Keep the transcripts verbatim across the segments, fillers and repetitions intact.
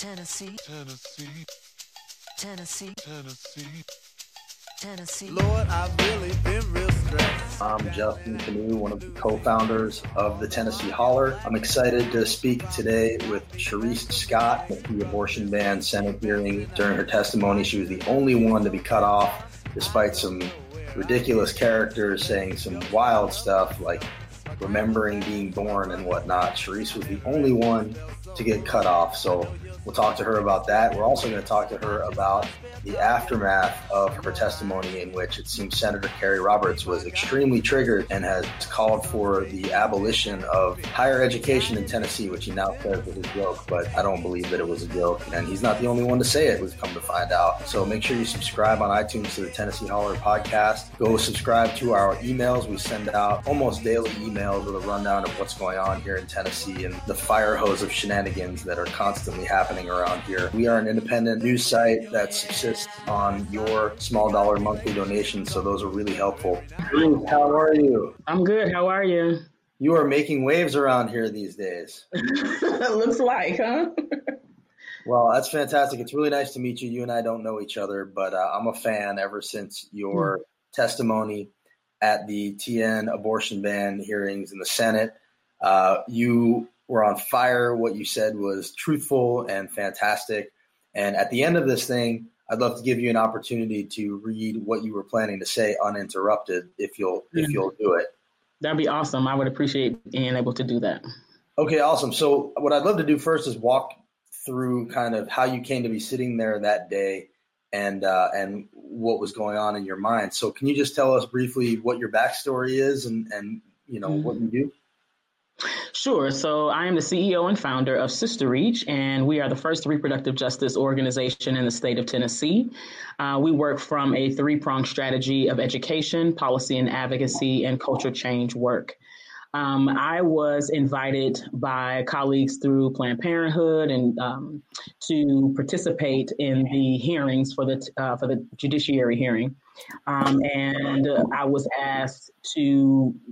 Tennessee, Tennessee, Tennessee, Tennessee, Tennessee. Lord, I've really been real stressed. I'm Justin Canu, one of the co-founders of the Tennessee Holler. I'm excited to speak today with Cherisse Scott at the abortion ban Senate hearing. During her testimony, she was the only one to be cut off, despite some ridiculous characters saying some wild stuff like remembering being born and whatnot. Cherisse was the only one to get cut off, so we'll talk to her about that. We're also going to talk to her about the aftermath of her testimony, in which it seems Senator Kerry Roberts was extremely triggered and has called for the abolition of higher education in Tennessee, which he now says was a joke, but I don't believe that it was a joke, and he's not the only one to say it, we've come to find out. So make sure you subscribe on iTunes to the Tennessee Holler podcast. Go subscribe to our emails. We send out almost daily emails with a rundown of what's going on here in Tennessee and the fire hose of shenanigans that are constantly happening around here. We are an independent news site that subsists on your small dollar monthly donations, so those are really helpful. How are you? I'm good. How are you? You are making waves around here these days. Looks like, huh? Well, that's fantastic. It's really nice to meet you. You and I don't know each other, but uh, I'm a fan ever since your mm. testimony at the T N abortion ban hearings in the Senate. Uh, you were on fire. What you said was truthful and fantastic. And at the end of this thing, I'd love to give you an opportunity to read what you were planning to say uninterrupted, if you'll mm-hmm. if you'll do it. That'd be awesome. I would appreciate being able to do that. Okay, awesome. So what I'd love to do first is walk through kind of how you came to be sitting there that day and uh, and what was going on in your mind. So can you just tell us briefly what your backstory is and, and you know mm-hmm. what you do? Sure. So I am the C E O and founder of SisterReach, and we are the first reproductive justice organization in the state of Tennessee. Uh, we work from a three-pronged strategy of education, policy and advocacy, and culture change work. Um, I was invited by colleagues through Planned Parenthood and um, to participate in the hearings for the uh, for the judiciary hearing. Um, and uh, I was asked to,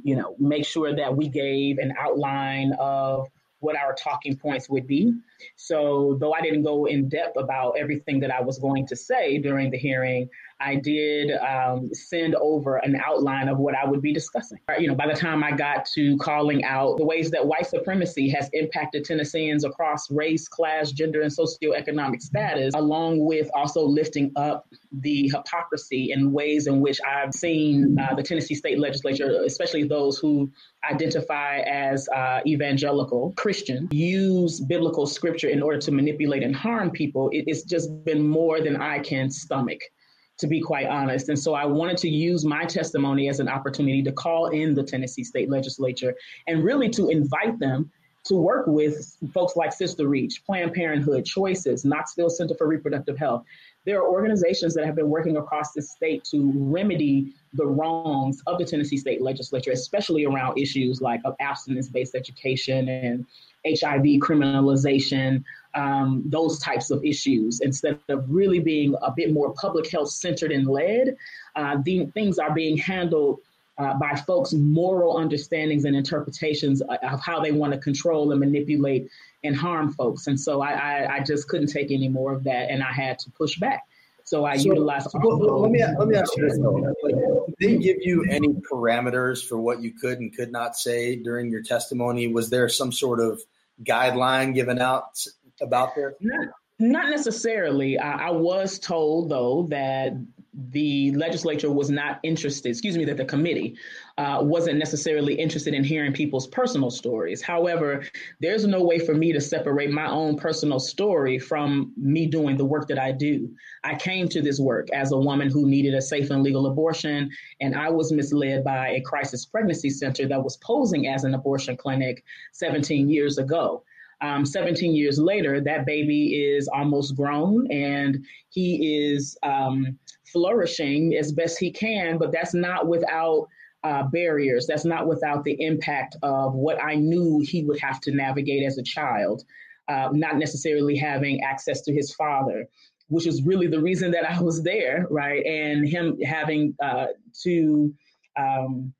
you know, make sure that we gave an outline of what our talking points would be. So though I didn't go in depth about everything that I was going to say during the hearing, I did um, send over an outline of what I would be discussing. You know, by the time I got to calling out the ways that white supremacy has impacted Tennesseans across race, class, gender, and socioeconomic status, along with also lifting up the hypocrisy and ways in which I've seen uh, the Tennessee state legislature, especially those who identify as uh, evangelical Christian, use biblical scripture in order to manipulate and harm people. It, it's just been more than I can stomach, to be quite honest. And so I wanted to use my testimony as an opportunity to call in the Tennessee state legislature and really to invite them to work with folks like SisterReach, Planned Parenthood, Choices, Knoxville Center for Reproductive Health. There are organizations that have been working across the state to remedy the wrongs of the Tennessee state legislature, especially around issues like abstinence-based education and H I V criminalization, um, those types of issues. Instead of really being a bit more public health centered and led, uh, the, things are being handled uh, by folks' moral understandings and interpretations of how they want to control and manipulate and harm folks. And so I, I, I just couldn't take any more of that, and I had to push back. So I so, utilized. Well, well, let me let me ask you this though. Like, did they give you any parameters for what you could and could not say during your testimony? Was there some sort of guideline given out about there? Not, not necessarily. I, I was told though that the legislature was not interested. Excuse me, that the committee uh, wasn't necessarily interested in hearing people's personal stories. However, there's no way for me to separate my own personal story from me doing the work that I do. I came to this work as a woman who needed a safe and legal abortion, and I was misled by a crisis pregnancy center that was posing as an abortion clinic seventeen years ago. Um, seventeen years later, that baby is almost grown, and he is um, flourishing as best he can, but that's not without uh, barriers. That's not without the impact of what I knew he would have to navigate as a child, uh, not necessarily having access to his father, which is really the reason that I was there, right? And him having uh, to, um,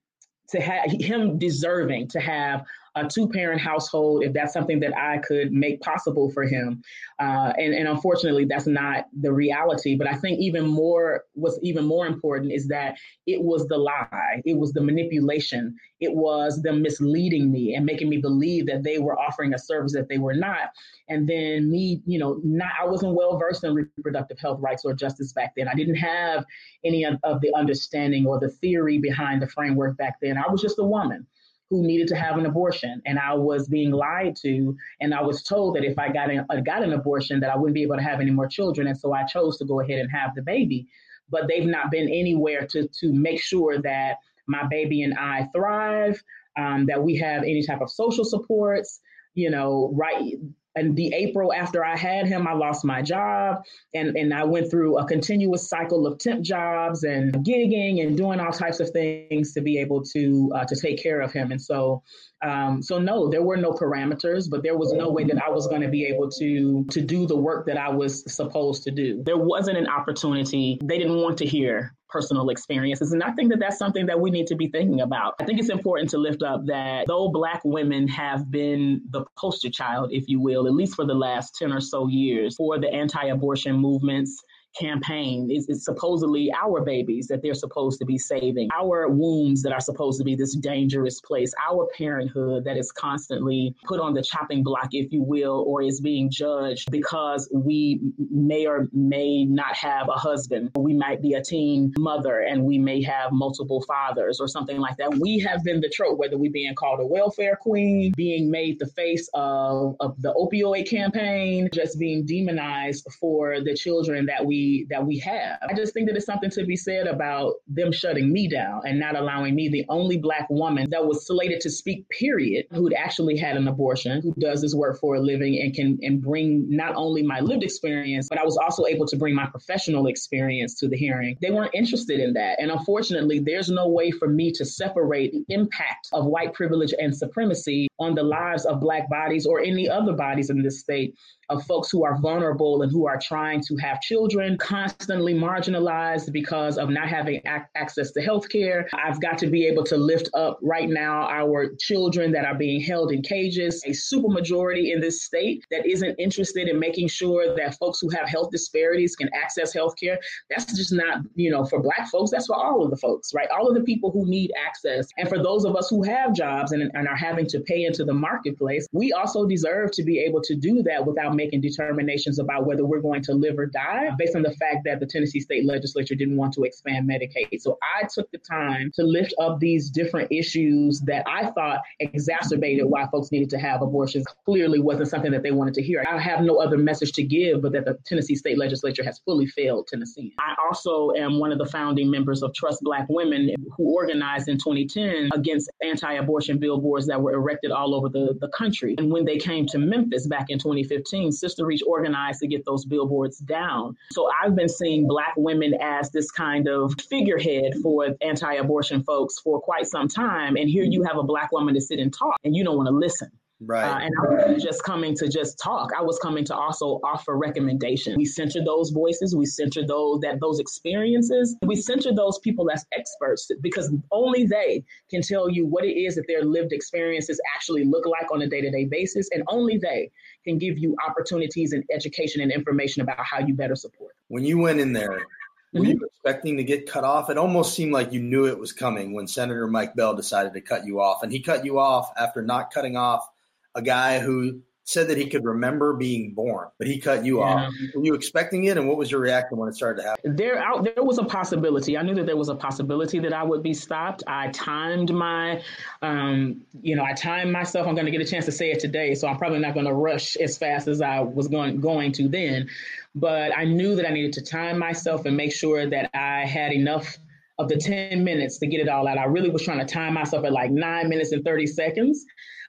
to have him deserving to have a two-parent household if that's something that I could make possible for him. Uh, and, and unfortunately, that's not the reality. But I think even more, what's even more important is that it was the lie. It was the manipulation. It was them misleading me and making me believe that they were offering a service that they were not. And then me, you know, not I wasn't well-versed in reproductive health rights or justice back then. I didn't have any of, of the understanding or the theory behind the framework back then. I was just a woman who needed to have an abortion, and I was being lied to, and I was told that if I got an, I got an abortion that I wouldn't be able to have any more children, and so I chose to go ahead and have the baby. But they've not been anywhere to, to make sure that my baby and I thrive, um, that we have any type of social supports, you know, right? And the April after I had him, I lost my job, and, and I went through a continuous cycle of temp jobs and gigging and doing all types of things to be able to uh, to take care of him. And so, um, so no, there were no parameters, but there was no way that I was going to be able to to do the work that I was supposed to do. There wasn't an opportunity. They didn't want to hear personal experiences. And I think that that's something that we need to be thinking about. I think it's important to lift up that though Black women have been the poster child, if you will, at least for the last ten or so years for the anti-abortion movement's campaign, it's, it's supposedly our babies that they're supposed to be saving, our wombs that are supposed to be this dangerous place, our parenthood that is constantly put on the chopping block, if you will, or is being judged because we may or may not have a husband. We might be a teen mother and we may have multiple fathers or something like that. We have been the trope, whether we being called a welfare queen, being made the face of, of the opioid campaign, just being demonized for the children that we that we have. I just think that it's something to be said about them shutting me down and not allowing me, the only Black woman that was slated to speak, period, who'd actually had an abortion, who does this work for a living and can and bring not only my lived experience, but I was also able to bring my professional experience to the hearing. They weren't interested in that. And unfortunately, there's no way for me to separate the impact of white privilege and supremacy on the lives of Black bodies or any other bodies in this state, of folks who are vulnerable and who are trying to have children, constantly marginalized because of not having ac- access to healthcare. I've got to be able to lift up right now our children that are being held in cages, a supermajority in this state that isn't interested in making sure that folks who have health disparities can access healthcare. That's just not, you know, for Black folks, that's for all of the folks, right? All of the people who need access. And for those of us who have jobs and, and are having to pay into the marketplace, we also deserve to be able to do that without making determinations about whether we're going to live or die based on the fact that the Tennessee state legislature didn't want to expand Medicaid. So I took the time to lift up these different issues that I thought exacerbated why folks needed to have abortions. Clearly wasn't something that they wanted to hear. I have no other message to give, but that the Tennessee state legislature has fully failed Tennessee. I also am one of the founding members of Trust Black Women, who organized in twenty ten against anti-abortion billboards that were erected all over the, the country. And when they came to Memphis back in twenty fifteen, SisterReach organized to get those billboards down. So I've been seeing Black women as this kind of figurehead for anti-abortion folks for quite some time. And here you have a Black woman to sit and talk, and you don't want to listen. Right. Uh, and I wasn't just coming to just talk. I was coming to also offer recommendations. We center those voices. We center those that those experiences. We center those people as experts because only they can tell you what it is that their lived experiences actually look like on a day-to-day basis. And only they can give you opportunities and education and information about how you better support. When you went in there, were you expecting to get cut off? It almost seemed like you knew it was coming when Senator Mike Bell decided to cut you off. And he cut you off after not cutting off a guy who said that he could remember being born, but he cut you yeah. off. Were you expecting it? And what was your reaction when it started to happen? There, I, there was a possibility. I knew that there was a possibility that I would be stopped. I timed my, um, you know, I timed myself. I'm going to get a chance to say it today, so I'm probably not going to rush as fast as I was going, going to then. But I knew that I needed to time myself and make sure that I had enough of the ten minutes to get it all out. I really was trying to time myself at like nine minutes and thirty seconds.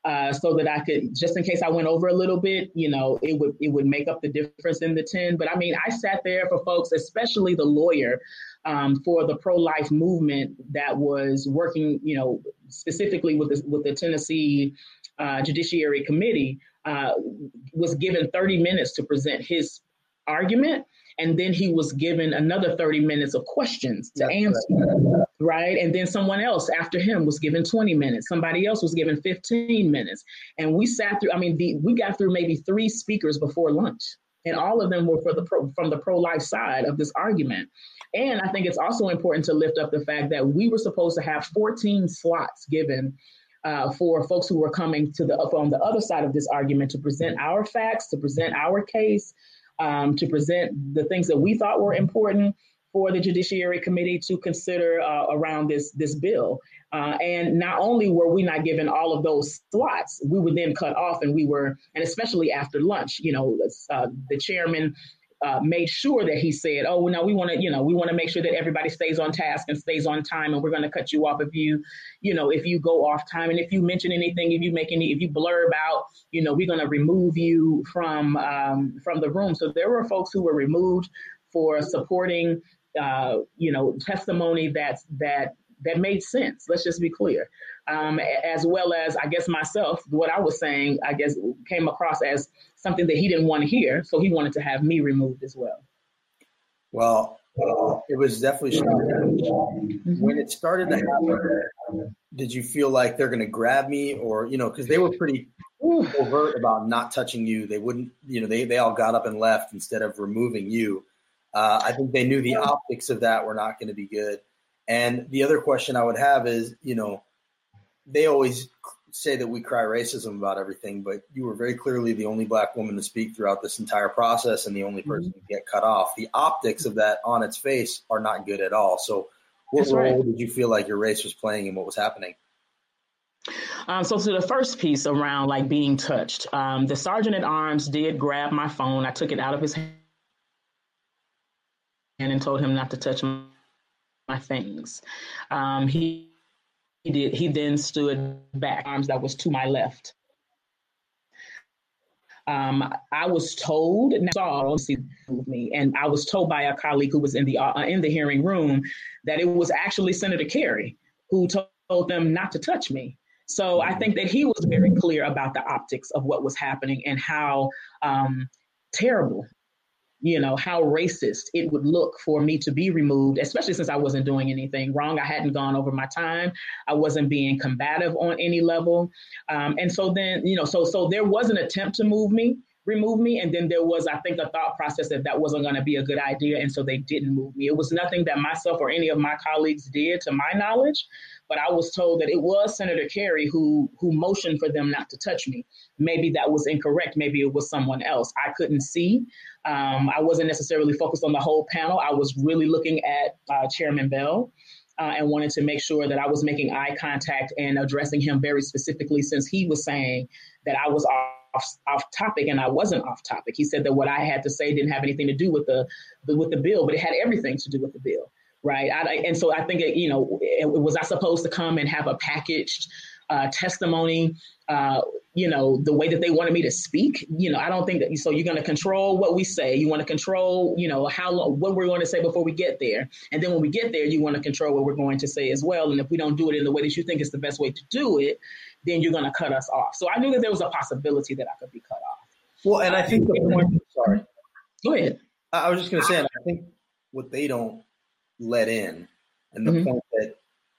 Uh, so that I could, just in case I went over a little bit, you know, it would it would make up the difference in the ten. But I mean, I sat there for folks, especially the lawyer um, for the pro-life movement that was working, you know, specifically with the, with the Tennessee uh, Judiciary Committee, uh, was given thirty minutes to present his argument. And then he was given another thirty minutes of questions to answer. right? And then someone else after him was given twenty minutes. Somebody else was given fifteen minutes. And we sat through, I mean, the, we got through maybe three speakers before lunch. And all of them were for the pro, from the pro-life side of this argument. And I think it's also important to lift up the fact that we were supposed to have fourteen slots given uh, for folks who were coming to the on the other side of this argument to present our facts, to present our case, um, to present the things that we thought were important for the Judiciary Committee to consider uh, around this, this bill. Uh, and not only were we not given all of those slots, we were then cut off, and we were, and especially after lunch, you know, uh, the chairman uh, made sure that he said, oh, no, we want to, you know, we want to make sure that everybody stays on task and stays on time. And we're going to cut you off if you, you know, if you go off time. And if you mention anything, if you make any, if you blurb out, you know, we're going to remove you from, um, from the room. So there were folks who were removed for supporting Uh, you know, testimony that's that that made sense. Let's just be clear. Um, as well as, I guess, myself, what I was saying, I guess, came across as something that he didn't want to hear. So he wanted to have me removed as well. Well, uh, it was definitely strange. When it started to happen, did you feel like they're going to grab me, or, you know, because they were pretty overt about not touching you. They wouldn't, you know, they, they all got up and left instead of removing you. Uh, I think they knew the optics of that were not going to be good. And the other question I would have is, you know, they always say that we cry racism about everything, but you were very clearly the only Black woman to speak throughout this entire process and the only person mm-hmm. to get cut off. The optics of that on its face are not good at all. So what That's role right. did you feel like your race was playing in what was happening? Um, so to the first piece around like being touched, um, the sergeant at arms did grab my phone. I took it out of his hand and told him not to touch my things. Um, he, he did. He then stood back, arms that was to my left. Um, I was told, and I saw me, and I was told by a colleague who was in the uh, in the hearing room that it was actually Senator Kerry who told them not to touch me. So I think that he was very clear about the optics of what was happening and how um, terrible. You know, how racist it would look for me to be removed, especially since I wasn't doing anything wrong. I hadn't gone over my time. I wasn't being combative on any level. Um, and so then, you know, so so there was an attempt to move me, remove me. And then there was, I think, a thought process that that wasn't going to be a good idea. And so they didn't move me. It was nothing that myself or any of my colleagues did to my knowledge. But I was told that it was Senator Kerry who who motioned for them not to touch me. Maybe that was incorrect. Maybe it was someone else. I couldn't see. Um, I wasn't necessarily focused on the whole panel. I was really looking at uh, Chairman Bell uh, and wanted to make sure that I was making eye contact and addressing him very specifically, since he was saying that I was off, off topic, and I wasn't off topic. He said that what I had to say didn't have anything to do with the, the with the bill, but it had everything to do with the bill, right? I, and so I think, it, you know, it, was I supposed to come and have a packaged Uh, testimony, uh, you know, the way that they wanted me to speak, you know, I don't think that, so you're going to control what we say. You want to control, you know, how long, what we're going to say before we get there. And then when we get there, you want to control what we're going to say as well. And if we don't do it in the way that you think is the best way to do it, then you're going to cut us off. So I knew that there was a possibility that I could be cut off. Well, and I think the point, sorry. Go ahead. I was just going to say, I, I think what they don't let in, and the mm-hmm. point that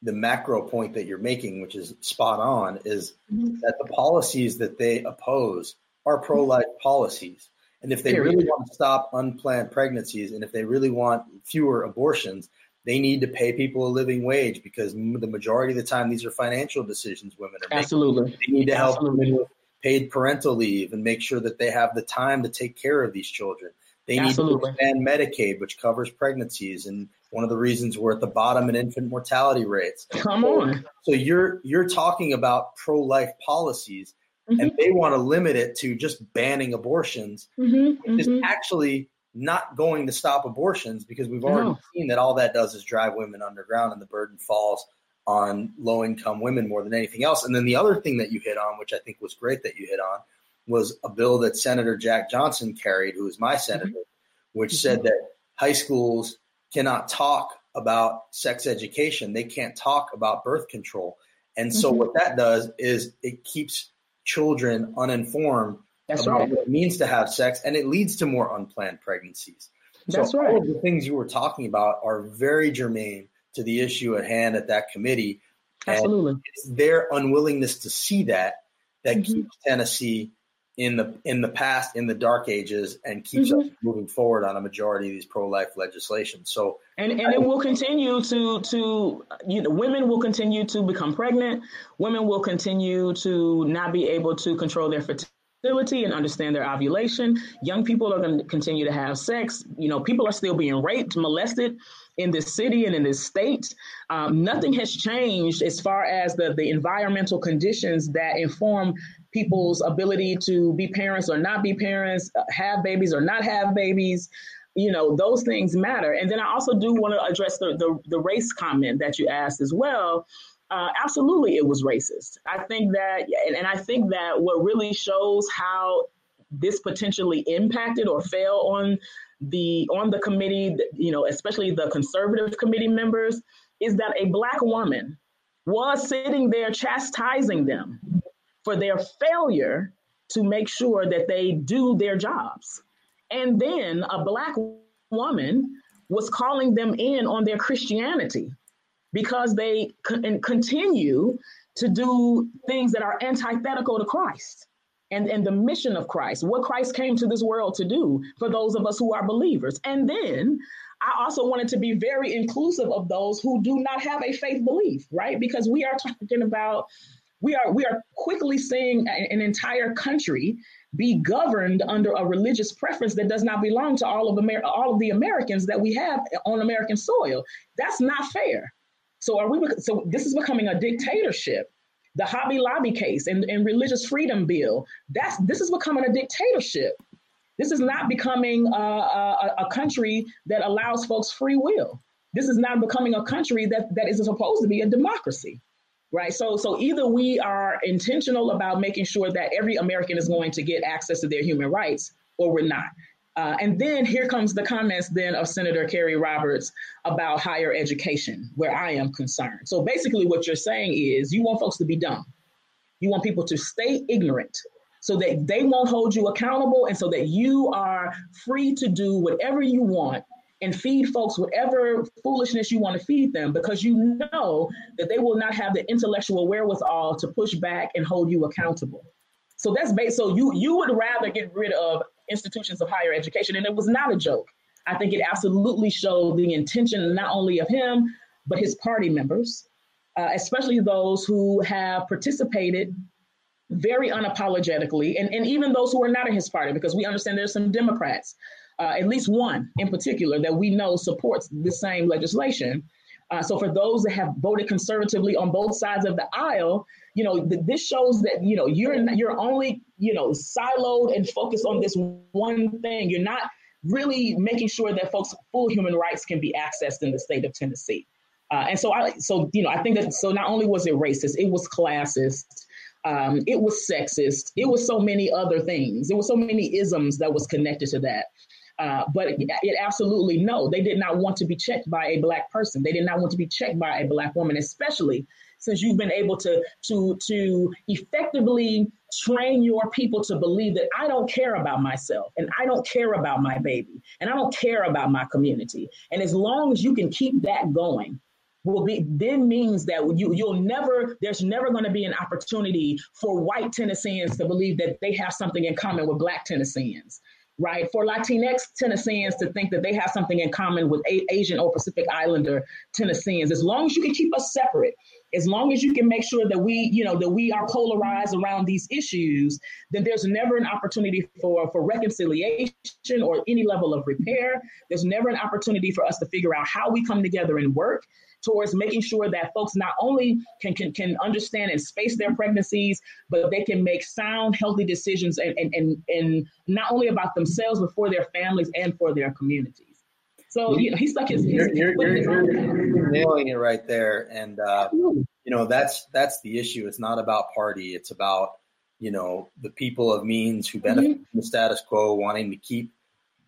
the macro point that you're making, which is spot on, is mm-hmm. that the policies that they oppose are pro-life policies. And if they Period. really want to stop unplanned pregnancies, and if they really want fewer abortions, they need to pay people a living wage, because the majority of the time, these are financial decisions women are making. Absolutely. They need to help Absolutely. them with paid parental leave and make sure that they have the time to take care of these children. They Absolutely. need to expand Medicaid, which covers pregnancies, and one of the reasons we're at the bottom in infant mortality rates. Come on. So you're you're talking about pro-life policies, mm-hmm. and they want to limit it to just banning abortions, mm-hmm. which mm-hmm. is actually not going to stop abortions, because we've already no. seen that all that does is drive women underground, and the burden falls on low-income women more than anything else. And then the other thing that you hit on, which I think was great that you hit on, was a bill that Senator Jack Johnson carried, who is my senator, mm-hmm. which mm-hmm. said that high schools cannot talk about sex education. They can't talk about birth control. And so mm-hmm. what that does is it keeps children uninformed That's about right. what it means to have sex, and it leads to more unplanned pregnancies. That's so right. all of the things you were talking about are very germane to the issue at hand at that committee. Absolutely. And it's their unwillingness to see that that mm-hmm. keeps Tennessee in the in the past, in the dark ages, and keeps mm-hmm. us moving forward on a majority of these pro-life legislation. So, and and I, it will continue to to you know, women will continue to become pregnant. Women will continue to not be able to control their fertility and understand their ovulation. Young people are going to continue to have sex. You know, people are still being raped, molested in this city and in this state. Um, nothing has changed as far as the, the environmental conditions that inform people's ability to be parents or not be parents, have babies or not have babies. You know, those things matter. And then I also do want to address the, the, the race comment that you asked as well. Uh, absolutely, it was racist. I think that, and, and I think that what really shows how this potentially impacted or fell on the on the committee, you know, especially the conservative committee members, is that a Black woman was sitting there chastising them for their failure to make sure that they do their jobs. And then a Black woman was calling them in on their Christianity, because they con- continue to do things that are antithetical to Christ and, and the mission of Christ, what Christ came to this world to do for those of us who are believers. And then I also wanted to be very inclusive of those who do not have a faith belief, right? Because we are talking about, we are we are quickly seeing an entire country be governed under a religious preference that does not belong to all of Amer- all of the Americans that we have on American soil. That's not fair. So are we? So this is becoming a dictatorship. The Hobby Lobby case and, and religious freedom bill. That's this is becoming a dictatorship. This is not becoming a, a, a country that allows folks free will. This is not becoming a country that, that is supposed to be a democracy, right? So so either we are intentional about making sure that every American is going to get access to their human rights, or we're not. Uh, and then here comes the comments then of Senator Kerry Roberts about higher education, where I am concerned. So basically what you're saying is you want folks to be dumb. You want people to stay ignorant so that they won't hold you accountable and so that you are free to do whatever you want and feed folks whatever foolishness you want to feed them, because you know that they will not have the intellectual wherewithal to push back and hold you accountable. So that's based, so you you would rather get rid of institutions of higher education. And it was not a joke. I think it absolutely showed the intention not only of him, but his party members, uh, especially those who have participated very unapologetically, and, and even those who are not in his party, because we understand there's some Democrats, uh, at least one in particular that we know supports the same legislation. Uh, so for those that have voted conservatively on both sides of the aisle, you know, th- this shows that, you know, you're you're only, you know, siloed and focused on this one thing. You're not really making sure that folks' full human rights can be accessed in the state of Tennessee. Uh, and so, I so, you know, I think that so not only was it racist, it was classist. Um, it was sexist. It was so many other things. There were so many isms that was connected to that. Uh, but it, it absolutely, no, they did not want to be checked by a Black person. They did not want to be checked by a Black woman, especially since you've been able to, to, to effectively train your people to believe that I don't care about myself, and I don't care about my baby, and I don't care about my community. And as long as you can keep that going, will be then means that you you'll never there's never going to be an opportunity for white Tennesseans to believe that they have something in common with Black Tennesseans. Right, for Latinx Tennesseans to think that they have something in common with a- Asian or Pacific Islander Tennesseans. As long as you can keep us separate, as long as you can make sure that we, you know, that we are polarized around these issues, then there's never an opportunity for, for reconciliation or any level of repair. There's never an opportunity for us to figure out how we come together and work towards making sure that folks not only can can, can understand and space their pregnancies, but they can make sound, healthy decisions and, and, and, and not only about themselves, but for their families and for their communities. So, you know, he stuck his... his you're, you're, you're, you're nailing it right there. And, uh, you know, that's that's the issue. It's not about party. It's about, you know, the people of means who benefit mm-hmm. from the status quo wanting to keep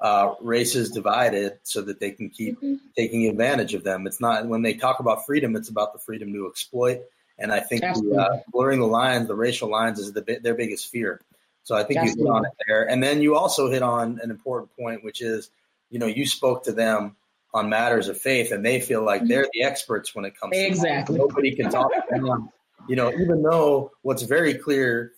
Uh, races divided so that they can keep mm-hmm. taking advantage of them. It's not, when they talk about freedom, it's about the freedom to exploit. And I think the, uh, blurring the lines, the racial lines, is the their biggest fear. So I think Absolutely. You hit on it there. And then you also hit on an important point, which is, you know, you spoke to them on matters of faith, and they feel like they're the experts when it comes to exactly. that. Nobody can talk to them. You know, even though what's very clear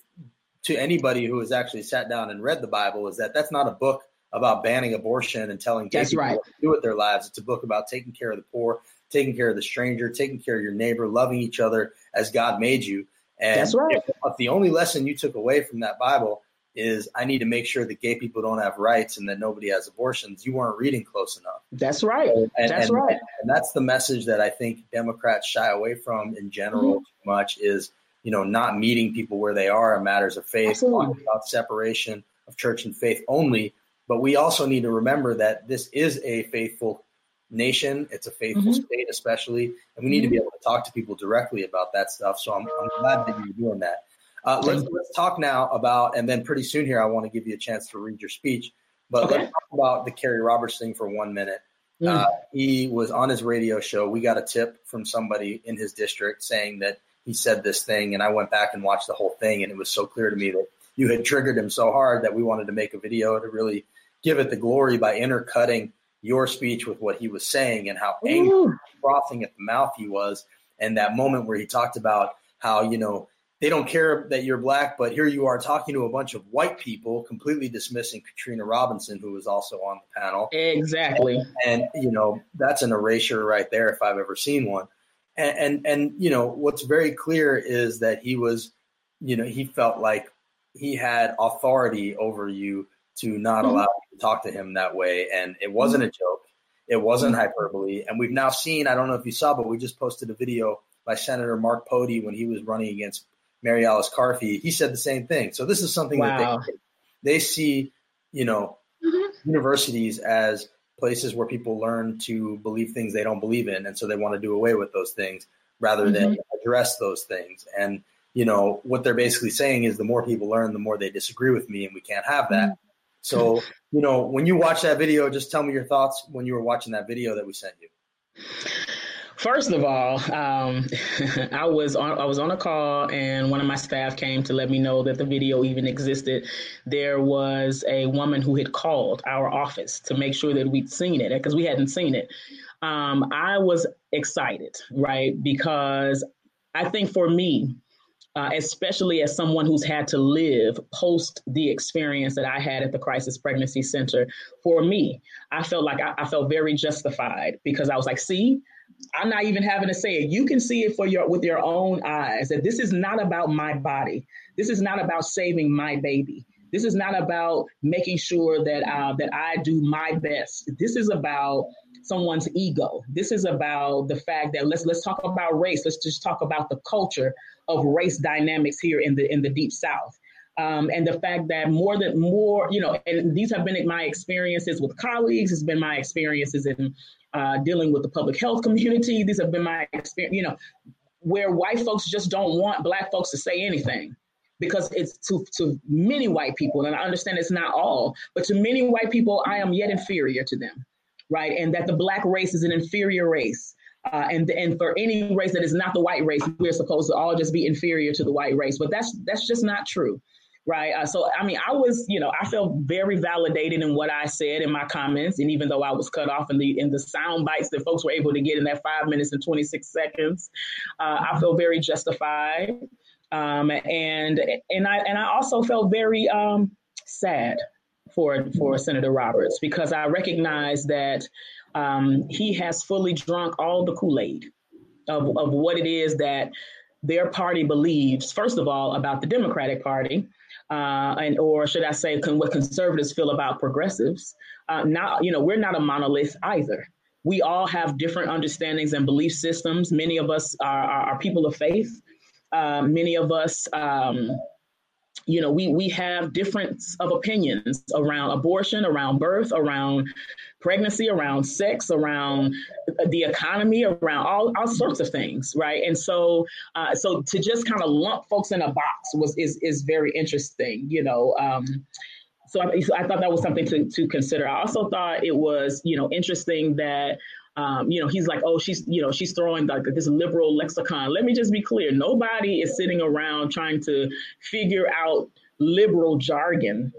to anybody who has actually sat down and read the Bible is that that's not a book about banning abortion and telling gay people right. what to do with their lives. It's a book about taking care of the poor, taking care of the stranger, taking care of your neighbor, loving each other as God made you. And that's right. if the only lesson you took away from that Bible is I need to make sure that gay people don't have rights and that nobody has abortions, you weren't reading close enough. That's right. And, that's and, right. And that's the message that I think Democrats shy away from in general mm-hmm. too much is, you know, not meeting people where they are on matters of faith, talking about separation of church and faith only. But we also need to remember that this is a faithful nation. It's a faithful mm-hmm. state, especially. And we need mm-hmm. to be able to talk to people directly about that stuff. So I'm, I'm glad that you're doing that. Uh, let's, let's talk now about, and then pretty soon here, I want to give you a chance to read your speech, but okay. let's talk about the Kerry Roberts thing for one minute. Mm. Uh, he was on his radio show. We got a tip from somebody in his district saying that he said this thing, and I went back and watched the whole thing, and it was so clear to me that you had triggered him so hard that we wanted to make a video to really give it the glory by intercutting your speech with what he was saying and how angry and frothing at the mouth he was, and that moment where he talked about how, you know, they don't care that you're black, but here you are talking to a bunch of white people, completely dismissing Katrina Robinson, who was also on the panel. Exactly. And, and you know, that's an erasure right there if I've ever seen one. And, and, and, you know, what's very clear is that he was, you know, he felt like he had authority over you to not mm-hmm. allow you to talk to him that way. And it wasn't mm-hmm. a joke. It wasn't hyperbole. And we've now seen, I don't know if you saw, but we just posted a video by Senator Mark Pody when he was running against Mary Alice Carfee, he said the same thing. So this is something wow. that they, they see, you know, mm-hmm. universities as places where people learn to believe things they don't believe in. And so they want to do away with those things rather mm-hmm. than address those things. And, you know, what they're basically saying is the more people learn, the more they disagree with me, and we can't have that. Mm-hmm. So, you know, when you watch that video, just tell me your thoughts when you were watching that video that we sent you. First of all, um, I was on, I was on a call, and one of my staff came to let me know that the video even existed. There was a woman who had called our office to make sure that we'd seen it, because we hadn't seen it. Um, I was excited, right? Because I think for me, uh, especially as someone who's had to live post the experience that I had at the Crisis Pregnancy Center, for me, I felt like I, I felt very justified, because I was like, see, I'm not even having to say it. You can see it for your with your own eyes, that this is not about my body. This is not about saving my baby. This is not about making sure that uh, that I do my best. This is about someone's ego. This is about the fact that let's let's talk about race. Let's just talk about the culture of race dynamics here in the in the Deep South. Um, and the fact that more than more, you know, and these have been my experiences with colleagues. It's been my experiences in uh, dealing with the public health community. These have been my experience, you know, where white folks just don't want black folks to say anything, because it's to, to many white people. And I understand it's not all, but to many white people, I am yet inferior to them. Right. And that the black race is an inferior race. Uh, and and for any race that is not the white race, we're supposed to all just be inferior to the white race. But that's that's just not true. Right. Uh, so, I mean, I was, you know, I felt very validated in what I said in my comments. And even though I was cut off in the in the sound bites that folks were able to get in that five minutes and twenty-six seconds, uh, I felt very justified. Um, and and I and I also felt very um, sad for for Senator Roberts, because I recognize that um, he has fully drunk all the Kool-Aid of, of what it is that their party believes, first of all, about the Democratic Party. Uh, and or should I say con- what conservatives feel about progressives. Uh, not, you know, we're not a monolith either. We all have different understandings and belief systems. Many of us are, are, are people of faith. Uh, many of us, um, you know, we, we have difference of opinions around abortion, around birth, around pregnancy, around sex, around the economy, around all, all sorts of things, right? And so, uh, so to just kind of lump folks in a box was is is very interesting, you know. Um, so, I, so I thought that was something to to consider. I also thought it was, you know, interesting that, um, you know, he's like, oh, she's, you know, she's throwing like this liberal lexicon. Let me just be clear: nobody is sitting around trying to figure out liberal jargon.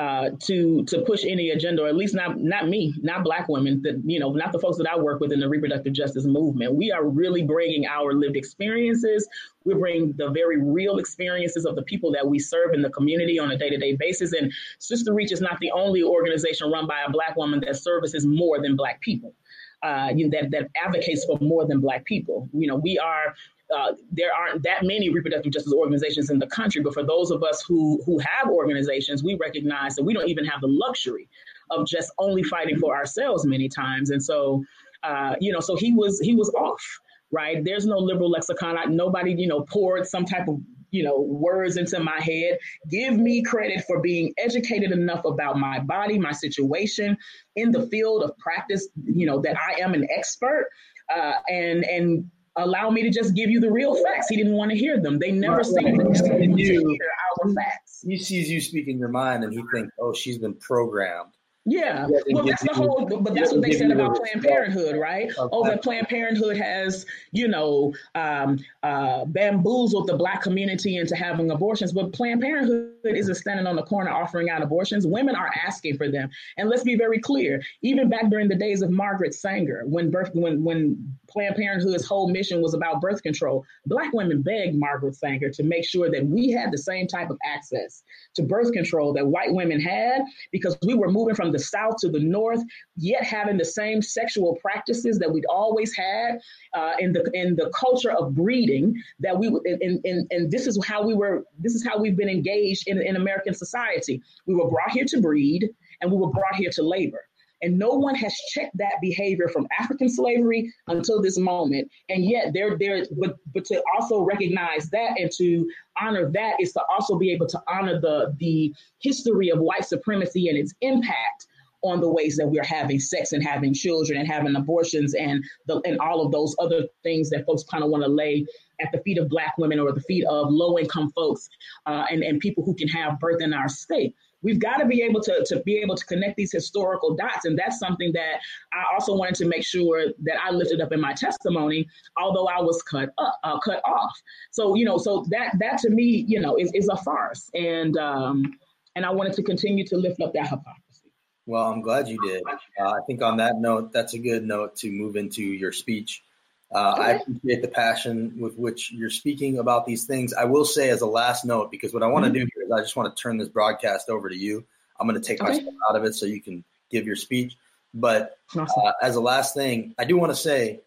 uh, to to push any agenda, or at least not not me, not Black women, that, you know, not the folks that I work with in the reproductive justice movement. We are really bringing our lived experiences. We bring the very real experiences of the people that we serve in the community on a day-to-day basis. And SisterReach is not the only organization run by a Black woman that services more than Black people, uh, you know, that, that advocates for more than Black people. You know, we are. Uh, there aren't that many reproductive justice organizations in the country, but for those of us who who have organizations, we recognize that we don't even have the luxury of just only fighting for ourselves many times. And so, uh, you know, so he was he was off, right? There's no liberal lexicon. I, nobody, you know, poured some type of, you know, words into my head. Give me credit for being educated enough about my body, my situation in the field of practice, you know, that I am an expert, uh, and and. allow me to just give you the real facts. He didn't want to hear them. They never right, seemed right. to, to hear our facts. He sees you speaking your mind and he thinks, oh, she's been programmed. Yeah. Well, that's the whole, but that's what they said about Planned Parenthood, right? Oh, that Planned Parenthood has, you know, um, uh, bamboozled the Black community into having abortions. But Planned Parenthood isn't standing on the corner offering out abortions. Women are asking for them. And let's be very clear, even back during the days of Margaret Sanger, when birth, when, when Planned Parenthood's whole mission was about birth control, Black women begged Margaret Sanger to make sure that we had the same type of access to birth control that white women had, because we were moving from the South to the North, yet having the same sexual practices that we'd always had uh, in the in the culture of breeding that we and, and and this is how we were this is how we've been engaged in, in American society. We were brought here to breed and we were brought here to labor. And no one has checked that behavior from African slavery until this moment. And yet they're there, but, but to also recognize that and to honor that is to also be able to honor the, the history of white supremacy and its impact on the ways that we're having sex and having children and having abortions and the, and all of those other things that folks kind of want to lay at the feet of Black women or the feet of low-income folks uh, and, and people who can have birth in our state. We've got to be able to, to be able to connect these historical dots. And that's something that I also wanted to make sure that I lifted up in my testimony, although I was cut up, uh, cut off. So, you know, so that that to me, you know, is, is a farce. And um, and I wanted to continue to lift up that hypocrisy. Well, I'm glad you did. Uh, I think on that note, that's a good note to move into your speech. Uh, okay. I appreciate the passion with which you're speaking about these things. I will say as a last note, because what I want to mm-hmm. do here is I just want to turn this broadcast over to you. I'm going to take okay. myself out of it so you can give your speech. But awesome. uh, as a last thing, I do want to say,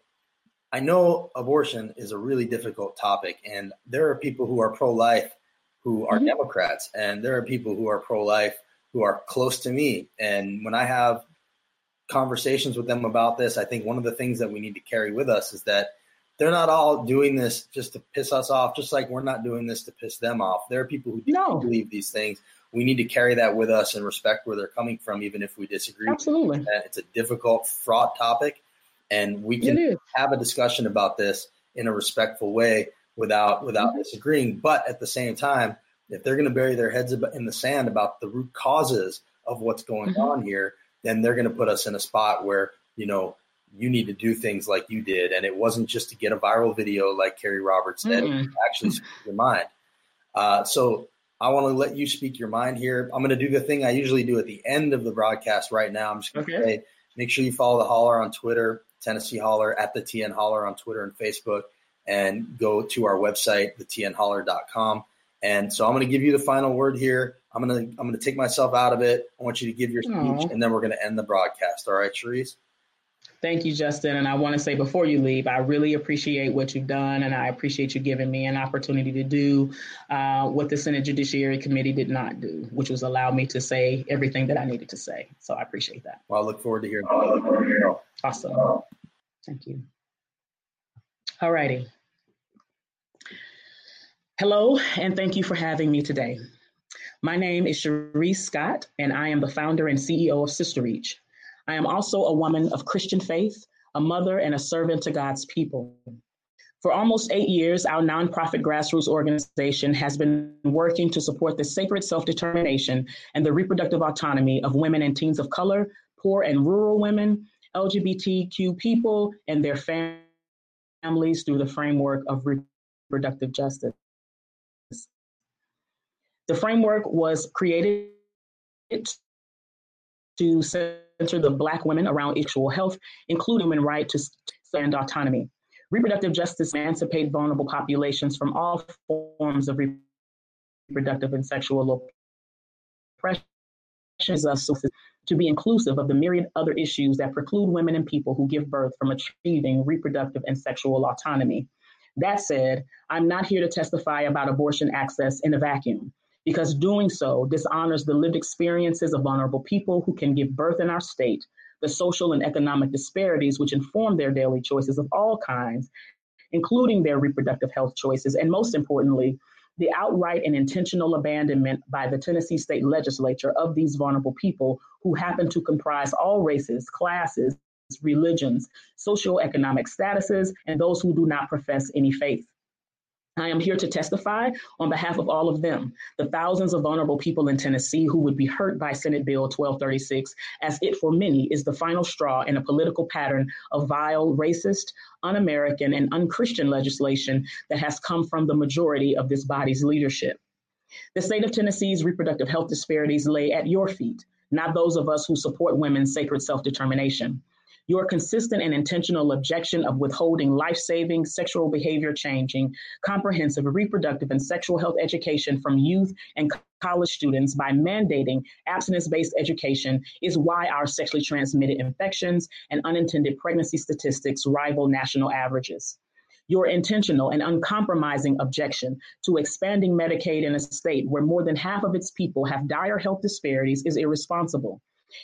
I know abortion is a really difficult topic, and there are people who are pro-life who are mm-hmm. Democrats, and there are people who are pro-life who are close to me. And when I have conversations with them about this, I think one of the things that we need to carry with us is that they're not all doing this just to piss us off, just like we're not doing this to piss them off. There are people who do no. believe these things. We need to carry that with us and respect where they're coming from, even if we disagree. Absolutely. It's a difficult, fraught topic, and we can have a discussion about this in a respectful way without without mm-hmm. disagreeing. But at the same time, if they're going to bury their heads in the sand about the root causes of what's going mm-hmm. on here, then they're going to put us in a spot where, you know, you need to do things like you did. And it wasn't just to get a viral video like Kerry Roberts did, mm-hmm. actually speak your mind. Uh, so I want to let you speak your mind here. I'm going to do the thing I usually do at the end of the broadcast right now. I'm just going to okay. say, make sure you follow the Holler on Twitter, Tennessee Holler, at the T N Holler on Twitter and Facebook, and go to our website, the T N holler dot com. And so I'm going to give you the final word here. I'm going to I'm going to take myself out of it. I want you to give your speech, Aww. and then we're going to end the broadcast. All right, Cherisse? Thank you, Justin. And I want to say before you leave, I really appreciate what you've done, and I appreciate you giving me an opportunity to do uh, what the Senate Judiciary Committee did not do, which was allow me to say everything that I needed to say. So I appreciate that. Well, I look forward to hearing that. Awesome. Thank you. All righty. Hello, and thank you for having me today. My name is Cherisse Scott, and I am the founder and C E O of SisterReach. I am also a woman of Christian faith, a mother, and a servant to God's people. For almost eight years, our nonprofit grassroots organization has been working to support the sacred self-determination and the reproductive autonomy of women and teens of color, poor and rural women, L G B T Q people, and their families through the framework of reproductive justice. The framework was created to center the Black women around equal health, including human right to stand autonomy. Reproductive justice emancipate vulnerable populations from all forms of reproductive and sexual oppression to be inclusive of the myriad other issues that preclude women and people who give birth from achieving reproductive and sexual autonomy. That said, I'm not here to testify about abortion access in a vacuum, because doing so dishonors the lived experiences of vulnerable people who can give birth in our state, the social and economic disparities which inform their daily choices of all kinds, including their reproductive health choices, and most importantly, the outright and intentional abandonment by the Tennessee state legislature of these vulnerable people who happen to comprise all races, classes, religions, socioeconomic statuses, and those who do not profess any faith. I am here to testify on behalf of all of them, the thousands of vulnerable people in Tennessee who would be hurt by Senate Bill twelve thirty-six, as it for many is the final straw in a political pattern of vile, racist, un-American, and un-Christian legislation that has come from the majority of this body's leadership. The state of Tennessee's reproductive health disparities lay at your feet, not those of us who support women's sacred self-determination. Your consistent and intentional objection of withholding life-saving, sexual behavior-changing, comprehensive reproductive and sexual health education from youth and college students by mandating abstinence-based education is why our sexually transmitted infections and unintended pregnancy statistics rival national averages. Your intentional and uncompromising objection to expanding Medicaid in a state where more than half of its people have dire health disparities is irresponsible.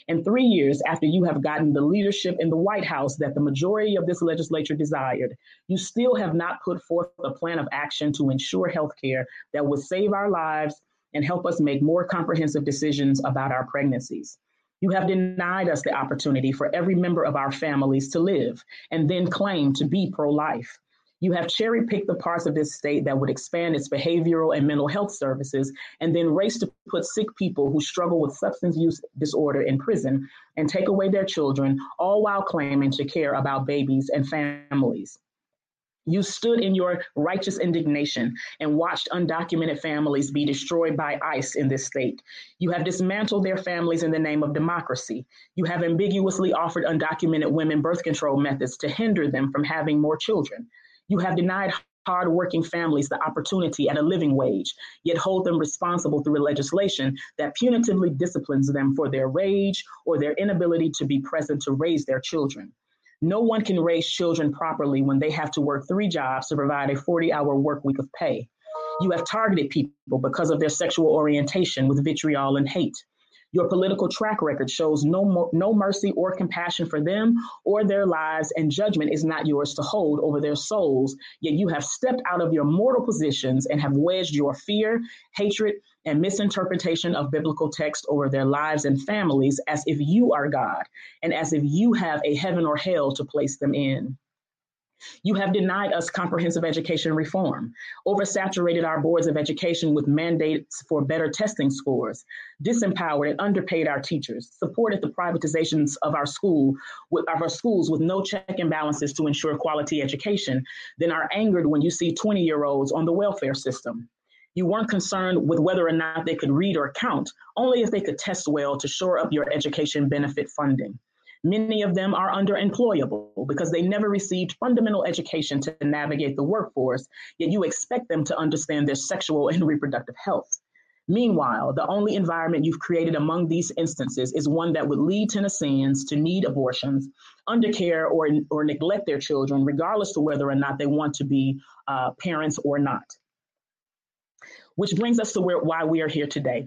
And three years after you have gotten the leadership in the White House that the majority of this legislature desired, you still have not put forth a plan of action to ensure health care that would save our lives and help us make more comprehensive decisions about our pregnancies. You have denied us the opportunity for every member of our families to live and then claim to be pro-life. You have cherry-picked the parts of this state that would expand its behavioral and mental health services and then race to put sick people who struggle with substance use disorder in prison and take away their children, all while claiming to care about babies and families. You stood in your righteous indignation and watched undocumented families be destroyed by ICE in this state. You have dismantled their families in the name of democracy. You have ambiguously offered undocumented women birth control methods to hinder them from having more children. You have denied hardworking families the opportunity at a living wage, yet hold them responsible through legislation that punitively disciplines them for their rage or their inability to be present to raise their children. No one can raise children properly when they have to work three jobs to provide a forty-hour work week of pay. You have targeted people because of their sexual orientation with vitriol and hate. Your political track record shows no, no mercy or compassion for them or their lives, and judgment is not yours to hold over their souls, yet you have stepped out of your mortal positions and have wedged your fear, hatred, and misinterpretation of biblical text over their lives and families as if you are God and as if you have a heaven or hell to place them in. You have denied us comprehensive education reform, oversaturated our boards of education with mandates for better testing scores, disempowered and underpaid our teachers, supported the privatizations of our, school, with, of our schools with no check and balances to ensure quality education, then are angered when you see twenty-year-olds on the welfare system. You weren't concerned with whether or not they could read or count, only if they could test well to shore up your education benefit funding. Many of them are underemployable because they never received fundamental education to navigate the workforce, yet you expect them to understand their sexual and reproductive health. Meanwhile, the only environment you've created among these instances is one that would lead Tennesseans to need abortions, undercare, or, or neglect their children, regardless of whether or not they want to be uh, parents or not. Which brings us to where, why we are here today.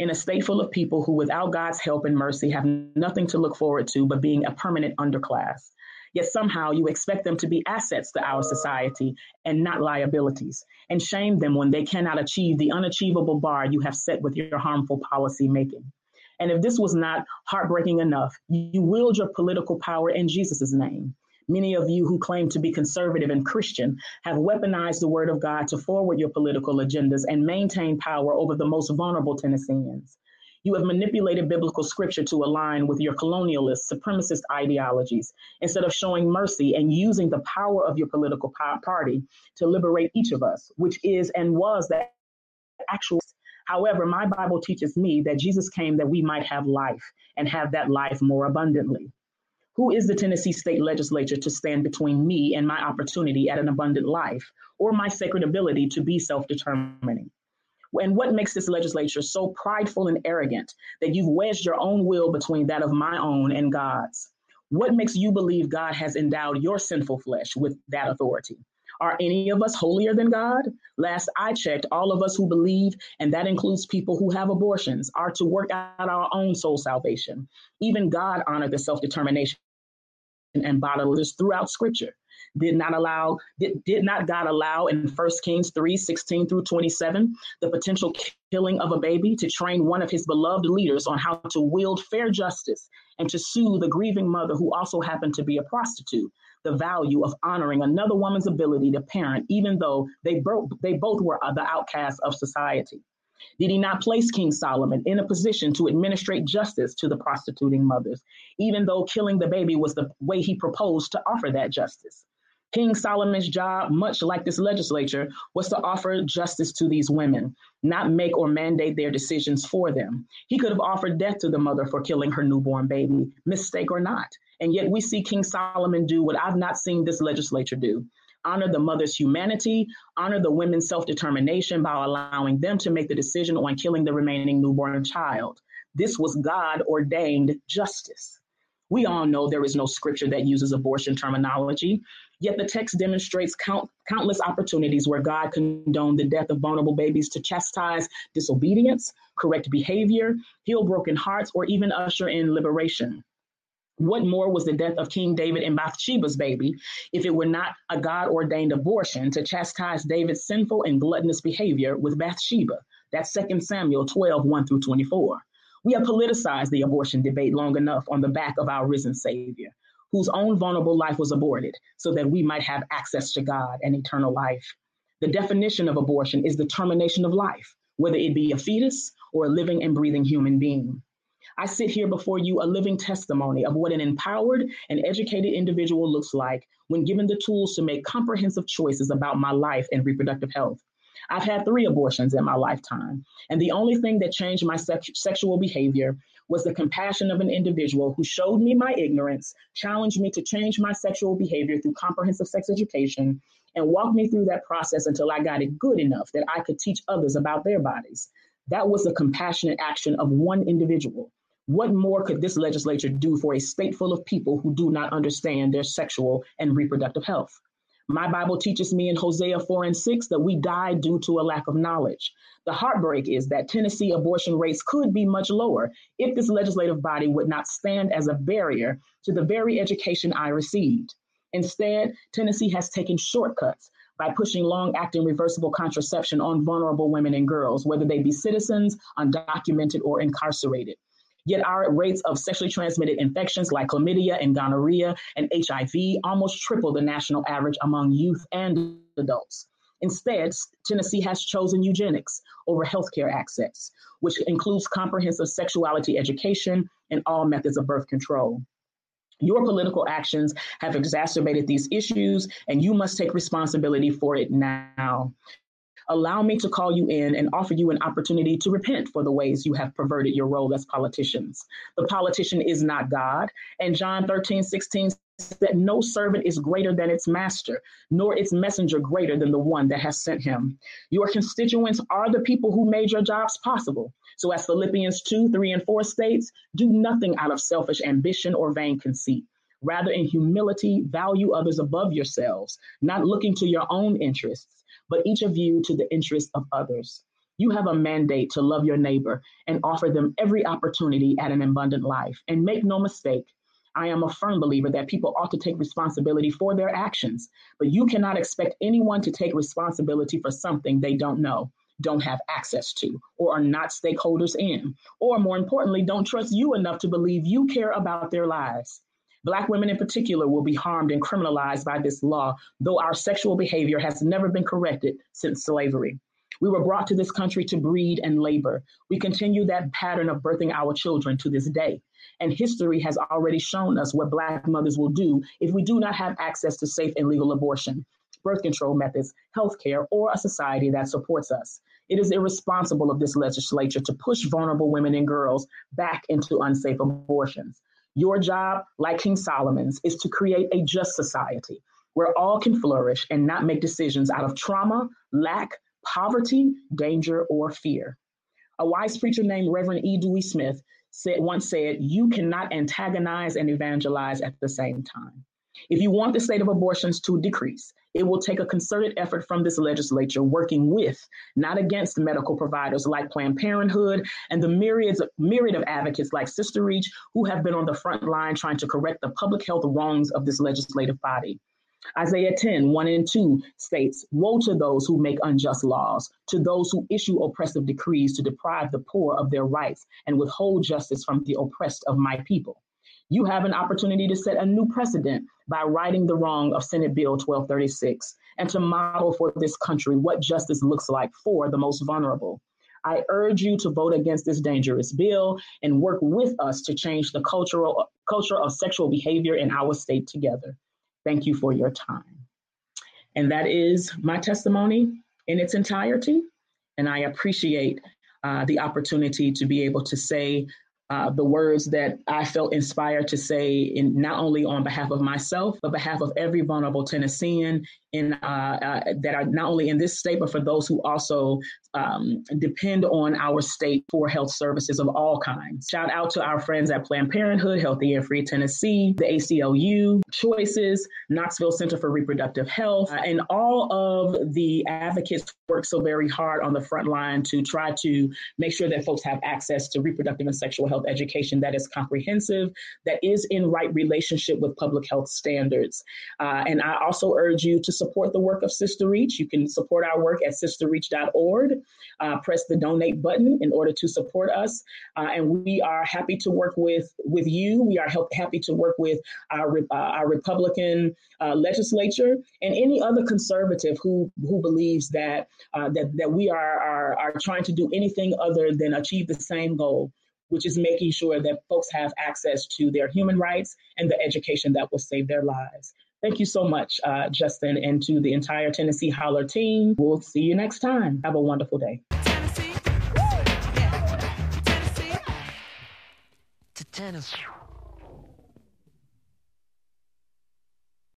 In a state full of people who, without God's help and mercy, have nothing to look forward to but being a permanent underclass. Yet somehow you expect them to be assets to our society and not liabilities, and shame them when they cannot achieve the unachievable bar you have set with your harmful policy making. And if this was not heartbreaking enough, you wield your political power in Jesus' name. Many of you who claim to be conservative and Christian have weaponized the word of God to forward your political agendas and maintain power over the most vulnerable Tennesseans. You have manipulated biblical scripture to align with your colonialist, supremacist ideologies instead of showing mercy and using the power of your political party to liberate each of us, which is and was the actual However, my Bible teaches me that Jesus came that we might have life and have that life more abundantly. Who is the Tennessee State Legislature to stand between me and my opportunity at an abundant life or my sacred ability to be self-determining? And what makes this legislature so prideful and arrogant that you've wedged your own will between that of my own and God's? What makes you believe God has endowed your sinful flesh with that authority? Are any of us holier than God? Last I checked, all of us who believe, and that includes people who have abortions, are to work out our own soul salvation. Even God honored the self-determination and bodiless throughout Scripture. Did not allow, did, did not God allow in First Kings three, sixteen through twenty-seven, the potential killing of a baby to train one of his beloved leaders on how to wield fair justice and to sue the grieving mother who also happened to be a prostitute, the value of honoring another woman's ability to parent, even though they, bro- they both were the outcasts of society? Did he not place King Solomon in a position to administrate justice to the prostituting mothers, even though killing the baby was the way he proposed to offer that justice? King Solomon's job, much like this legislature, was to offer justice to these women, not make or mandate their decisions for them. He could have offered death to the mother for killing her newborn baby, mistake or not. And yet we see King Solomon do what I've not seen this legislature do. Honor the mother's humanity, honor the women's self-determination by allowing them to make the decision on killing the remaining newborn child. This was God-ordained justice. We all know there is no scripture that uses abortion terminology, yet the text demonstrates count, countless opportunities where God condoned the death of vulnerable babies to chastise disobedience, correct behavior, heal broken hearts, or even usher in liberation. What more was the death of King David and Bathsheba's baby if it were not a God-ordained abortion to chastise David's sinful and gluttonous behavior with Bathsheba? That's Second Samuel twelve, one through twenty-four. We have politicized the abortion debate long enough on the back of our risen Savior, whose own vulnerable life was aborted so that we might have access to God and eternal life. The definition of abortion is the termination of life, whether it be a fetus or a living and breathing human being. I sit here before you a living testimony of what an empowered and educated individual looks like when given the tools to make comprehensive choices about my life and reproductive health. I've had three abortions in my lifetime, and the only thing that changed my sex- sexual behavior was the compassion of an individual who showed me my ignorance, challenged me to change my sexual behavior through comprehensive sex education, and walked me through that process until I got it good enough that I could teach others about their bodies. That was the compassionate action of one individual. What more could this legislature do for a state full of people who do not understand their sexual and reproductive health? My Bible teaches me in Hosea four and six that we die due to a lack of knowledge. The heartbreak is that Tennessee abortion rates could be much lower if this legislative body would not stand as a barrier to the very education I received. Instead, Tennessee has taken shortcuts by pushing long-acting reversible contraception on vulnerable women and girls, whether they be citizens, undocumented, or incarcerated. Yet our rates of sexually transmitted infections like chlamydia and gonorrhea and H I V almost triple the national average among youth and adults. Instead, Tennessee has chosen eugenics over healthcare access, which includes comprehensive sexuality education and all methods of birth control. Your political actions have exacerbated these issues, and you must take responsibility for it now. Allow me to call you in and offer you an opportunity to repent for the ways you have perverted your role as politicians. The politician is not God. And John thirteen, sixteen says that no servant is greater than its master, nor its messenger greater than the one that has sent him. Your constituents are the people who made your jobs possible. So as Philippians two, three, and four states, do nothing out of selfish ambition or vain conceit. Rather, in humility, value others above yourselves, not looking to your own interests, but each of you to the interest of others. You have a mandate to love your neighbor and offer them every opportunity at an abundant life. And make no mistake, I am a firm believer that people ought to take responsibility for their actions, but you cannot expect anyone to take responsibility for something they don't know, don't have access to, or are not stakeholders in, or more importantly, don't trust you enough to believe you care about their lives. Black women in particular will be harmed and criminalized by this law, though our sexual behavior has never been corrected since slavery. We were brought to this country to breed and labor. We continue that pattern of birthing our children to this day. And history has already shown us what Black mothers will do if we do not have access to safe and legal abortion. birth control methods, healthcare, or a society that supports us. It is irresponsible of this legislature to push vulnerable women and girls back into unsafe abortions. Your job, like King Solomon's, is to create a just society where all can flourish and not make decisions out of trauma, lack, poverty, danger, or fear. A wise preacher named Reverend E. Dewey Smith said, once said, "You cannot antagonize and evangelize at the same time." If you want the state of abortions to decrease, it will take a concerted effort from this legislature working with, not against, medical providers like Planned Parenthood and the myriads, myriad of advocates like SisterReach who have been on the front line trying to correct the public health wrongs of this legislative body. Isaiah ten, one and two states, "Woe to those who make unjust laws, to those who issue oppressive decrees to deprive the poor of their rights and withhold justice from the oppressed of my people." You have an opportunity to set a new precedent by righting the wrong of Senate Bill twelve thirty-six and to model for this country what justice looks like for the most vulnerable. I urge you to vote against this dangerous bill and work with us to change the cultural, culture of sexual behavior in our state together. Thank you for your time. And that is my testimony in its entirety. And I appreciate uh, the opportunity to be able to say Uh, the words that I felt inspired to say, in not only on behalf of myself, but behalf of every vulnerable Tennessean in, uh, uh, that are not only in this state, but for those who also um, depend on our state for health services of all kinds. Shout out to our friends at Planned Parenthood, Healthy and Free Tennessee, the A C L U, Choices, Knoxville Center for Reproductive Health, uh, and all of the advocates who work so very hard on the front line to try to make sure that folks have access to reproductive and sexual health education that is comprehensive, that is in right relationship with public health standards. Uh, and I also urge you to support the work of SisterReach. You can support our work at sister reach dot org. Uh, press the donate button in order to support us. Uh, and we are happy to work with, with you. We are help, happy to work with our, uh, our Republican uh, legislature and any other conservative who, who believes that, uh, that, that we are, are, are trying to do anything other than achieve the same goal, which is making sure that folks have access to their human rights and the education that will save their lives. Thank you so much, uh, Justin, and to the entire Tennessee Holler team. We'll see you next time. Have a wonderful day. Tennessee. Woo! Yeah. Tennessee. To Tennessee.